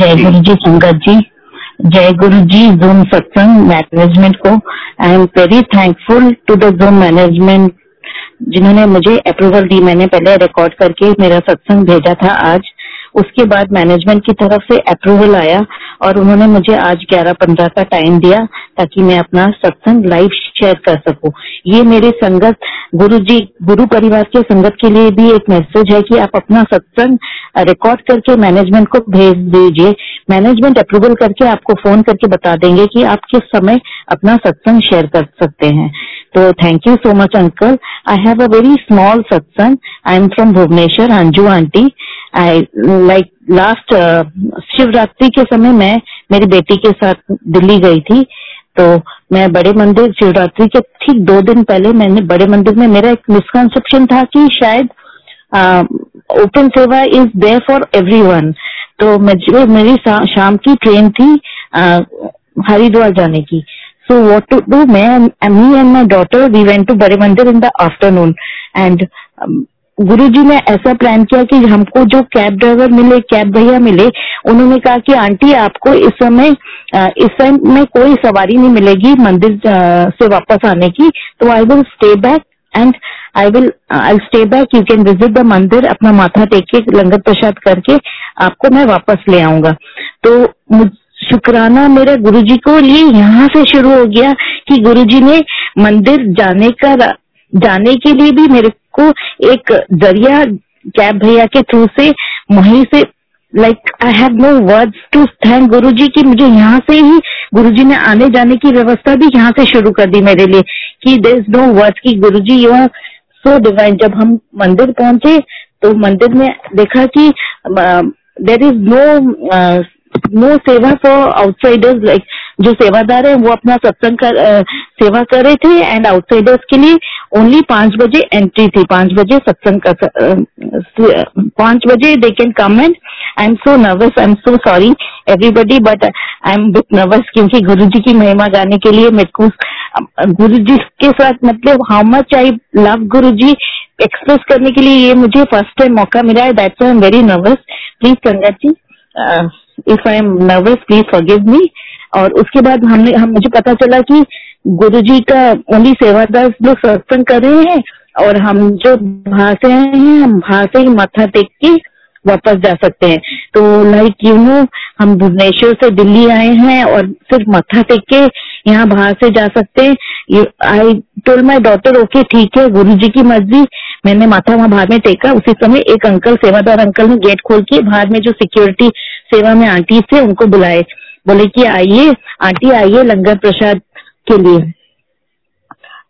जय गुरु जी संगत जी, जय गुरु जी जूम सत्संग मैनेजमेंट को। I am very thankful to the Zoom management जिन्होंने मुझे अप्रूवल दी। मैंने पहले रिकॉर्ड करके मेरा सत्संग भेजा था आज, उसके बाद मैनेजमेंट की तरफ से अप्रूवल आया और उन्होंने मुझे आज 11:15 का टाइम दिया ताकि मैं अपना सत्संग लाइव शेयर कर सकूं। ये मेरे संगत गुरुजी गुरु परिवार के संगत के लिए भी एक मैसेज है कि आप अपना सत्संग रिकॉर्ड करके मैनेजमेंट को भेज दीजिए। मैनेजमेंट अप्रूवल करके आपको फोन करके बता देंगे कि आप किस समय अपना सत्संग शेयर कर सकते हैं। तो thank you so much uncle. I have a very small satsang. I am from Bhubaneswar, Anju aunty. I like last Shivratri के समय मैं मेरी बेटी के साथ दिल्ली गई थी, तो मैं बड़े मंदिर शिवरात्रि के ठीक 2 दिन पहले मैंने बड़े मंदिर में, मेरा एक मिसकंसेप्शन था कि शायद ओपन सेवा इज देयर फॉर एवरीवन, तो मेरी शाम की ट्रेन थी हरिद्वार जाने की। So what to do? Me and my daughter, we went to बड़े मंदिर in the afternoon and गुरुजी ने ऐसा प्लान किया कि हमको जो कैब ड्राइवर मिले, कैब भैया मिले, उन्होंने कहा कि आंटी आपको इस समय में कोई सवारी नहीं मिलेगी मंदिर से वापस आने की, तो I will stay back. You can visit the मंदिर, अपना माथा टेक के लंगर प्रसाद करके आपको मैं वापस ले आऊंगा। तो शुक्राना मेरा गुरुजी को ये यहाँ से शुरू हो गया कि गुरुजी ने मंदिर जाने के लिए भी मेरे को एक जरिया कैब भैया के थ्रू से वहीं से like I have no words to thank Guruji कि मुझे यहाँ से ही गुरुजी ने आने जाने की व्यवस्था भी यहाँ से शुरू कर दी मेरे लिए कि देयर इज नो वर्ड्स कि Guruji you are so divine. जब हम मंदिर पहुंचे तो मंदिर में देखा कि there is no seva for outsiders, like जो सेवादार है वो अपना सत्संग सेवा कर रहे थे एंड आउटसाइडर्स के लिए ओनली 5 बजे एंट्री थी, 5 बजे सत्संग का 5 बजे they can come and I am so nervous, I am so sorry everybody but I am bit nervous क्योंकि गुरुजी की महिमा गाने के लिए मेरे को गुरुजी के साथ मतलब how much I love Guruji express करने के लिए ये मुझे फर्स्ट टाइम मौका मिला है। That's why I am very nervous. Please sangat ji if I am nervous please forgive me. और उसके बाद मुझे पता चला कि गुरुजी का ओनली सेवादार लोग सत्संग कर रहे हैं और हम जो बाहर से आए हैं हम बाहर से ही माथा टेक के वापस जा सकते हैं। तो लाइक यू नो हम भुवनेश्वर से दिल्ली आए हैं और सिर्फ माथा टेक के यहाँ बाहर से जा सकते हैं। I told my daughter okay ठीक है गुरुजी की मर्जी। मैंने माथा वहां बाहर में टेका, उसी समय एक अंकल सेवादार अंकल ने गेट खोल के बाहर में जो सिक्योरिटी सेवा में आंटी थे उनको बुलाए, बोले कि आइए आंटी आइए लंगर प्रसाद के लिए।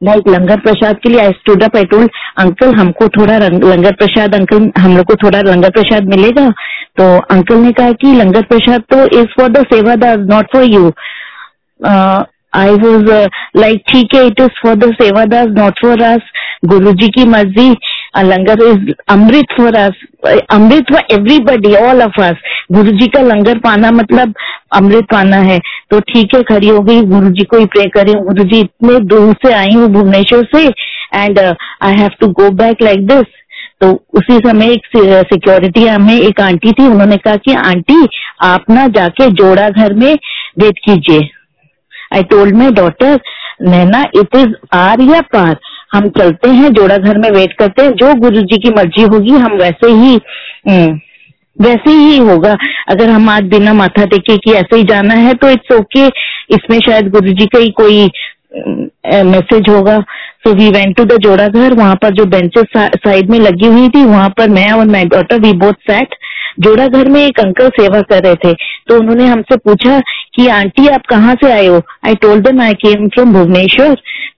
लाइक लंगर प्रसाद के लिए I stood up, I told uncle हमको थोड़ा लंगर प्रसाद, अंकल हम लोग को थोड़ा लंगर प्रसाद मिलेगा? तो अंकल ने कहा कि लंगर प्रसाद तो is for the sevadar not for you. I was like ठीक है it is for the sevadar not for us, Guruji की मर्जी, langar is amrit for us, amrit for everybody all of us. Guruji का लंगर पाना मतलब अमृत पाना है। तो ठीक है खड़ी हो गई, गुरुजी को ही प्रे करें। गुरुजी इतने दूर से आई हूँ भुवनेश्वर से and I have to go back like this. तो उसी समय एक सिक्योरिटी हमें एक आंटी थी, उन्होंने कहा कि आंटी आप ना जाके जोड़ा घर में वेट कीजिए। I told my daughter Naina it is आर या पार, हम चलते हैं जोड़ा घर में वेट करते हैं, जो गुरुजी की मर्जी होगी हम वैसे ही होगा। अगर हम आज बिना माथा टेके कि ऐसे ही जाना है तो इट्स ओके, इसमें शायद गुरुजी का ही कोई मैसेज होगा। So we went to the जोड़ा घर, वहां पर जो बेंचेस साइड में लगी हुई थी वहां पर मैं और my daughter we both sat. जोड़ा घर में एक अंकल सेवा कर रहे थे तो उन्होंने हमसे पूछा कि आंटी आप कहाँ से आए हो? I told them I came from Bhubaneswar.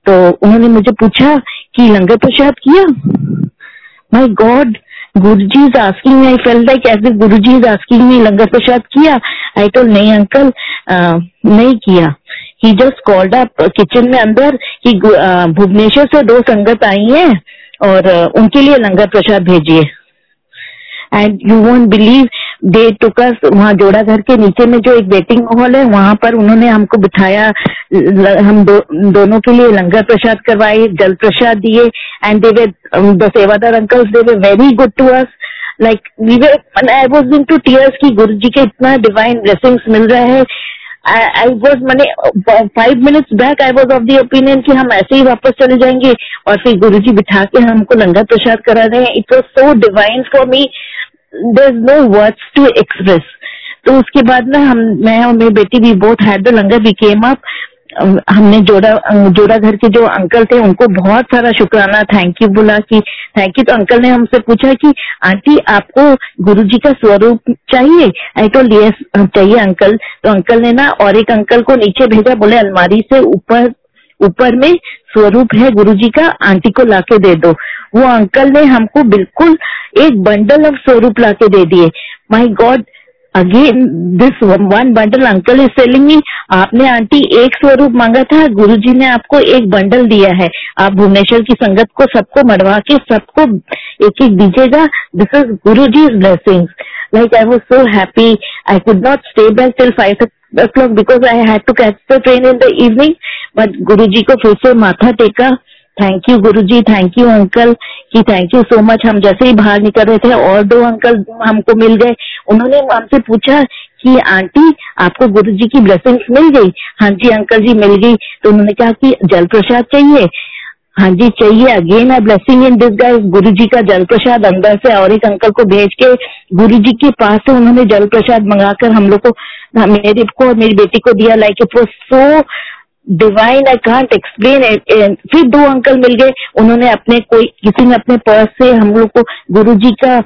तो उन्होंने मुझे पूछा कि लंगर प्रसाद किया? My god Guruji is asking, I felt like as if Guruji is asking me लंगर प्रसाद किया? आई टोल्ड नहीं अंकल नहीं किया। He just called up kitchen में अंदर कि भुवनेश्वर से 2 संगत आई है और उनके लिए लंगर प्रसाद भेजिए। And you won't believe they took us, वहाँ जोड़ा घर के नीचे में जो एक वेटिंग हॉल है वहां पर उन्होंने हमको बिठाया, हम दोनों के लिए लंगर प्रसाद करवाए, जल प्रसाद दिए एंड दे द सेवादार uncles they were very good to us. like we were, I was into tears कि गुरुजी के इतना divine blessings मिल रहा है. I was मैंने 5 minutes back I was of the opinion कि हम ऐसे ही वापस चले जाएंगे और फिर गुरुजी बिठा के हमको लंगर प्रसाद करा रहे हैं. It was so divine for me, there's no words to express. तो उसके बाद ना हम मैं और मेरी बेटी भी both had the langar, we came up. हमने जोड़ा घर के जो अंकल थे उनको बहुत सारा शुक्राना थैंक यू बोला कि थैंक यू. तो अंकल ने हमसे पूछा कि आंटी आपको गुरुजी का स्वरूप चाहिए? आई टोल्ड यस चाहिए अंकल. तो अंकल ने ना और एक अंकल को नीचे भेजा, बोले अलमारी से ऊपर ऊपर में स्वरूप है गुरुजी का, आंटी को लाके दे दो. वो अंकल ने हमको बिल्कुल एक बंडल ऑफ स्वरूप लाके दे दिए. My god, again this one bundle uncle is selling me. आपने आंटी एक स्वरूप मांगा था, गुरुजी ने आपको एक बंडल दिया है. आप भुवनेश्वर की संगत को सबको मरवा के सबको एक एक दीजिएगा. This is Guruji's blessings. Like I was so happy. I could not stay back till 5 o'clock because I had to catch the train in the evening. But Guruji को फिर से माथा टेका. Thank you Guruji, thank you uncle कि thank you so much. हम जैसे ही बाहर निकल रहे थे और 2 अंकल हमको मिल गए. उन्होंने हमसे पूछा कि आंटी आपको गुरुजी की ब्लेसिंग्स मिल गई? हाँ जी अंकल जी मिल गई. तो उन्होंने कहा कि जल प्रसाद चाहिए? हाँ जी चाहिए. Again a blessing in disguise, Guruji का जल प्रसाद अंदर से और एक अंकल को भेज के गुरुजी के पास से उन्होंने जल प्रसाद मंगा कर हम लोग को, मेरे को और मेरी बेटी को दिया. Like it was so divine, I can't explain. फिर 2 अंकल मिल गए. उन्होंने अपने कोई किसी ने अपने पर्स से हम लोग को गुरुजी का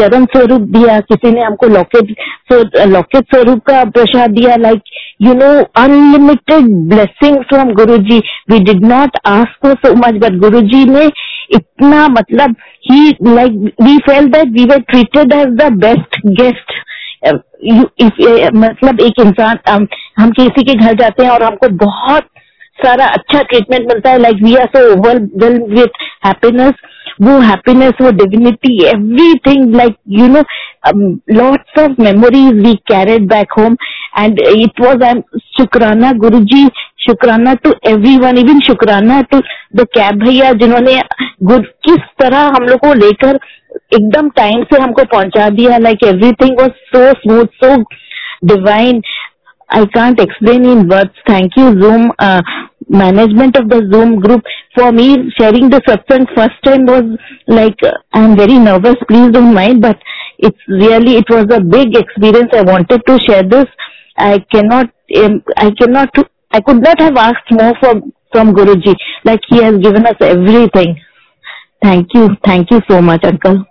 चरण स्वरूप दिया, किसी ने हमको लॉकेट स्वरूप का प्रसाद दिया. Like you know unlimited blessing from Guruji. We did not ask so much but Guruji ने इतना, मतलब ही like we felt that we were treated as the best guest. मतलब एक इंसान, हम किसी के घर जाते हैं और हमको बहुत सारा अच्छा ट्रीटमेंट मिलता है. Like we are so overwhelmed with happiness. वो हैप्पीनेस, वो dignity, everything, like you know lots of memories we carried back home. And it was शुक्राना गुरुजी, शुक्राना टू एवरीवन, इवन शुक्राना टू द कैब भैया जिन्होंने किस तरह हम लोग को लेकर एकदम टाइम से हमको पहुंचा दिया. Like everything was so smooth, so divine. I can't explain in words. Thank you, Zoom management of the Zoom group. For me, sharing the satsang first time was like, I'm very nervous, please don't mind, but it's really, it was a big experience. I wanted to share this. I could not have asked more from Guruji. Like, he has given us everything. Thank you so much, Uncle.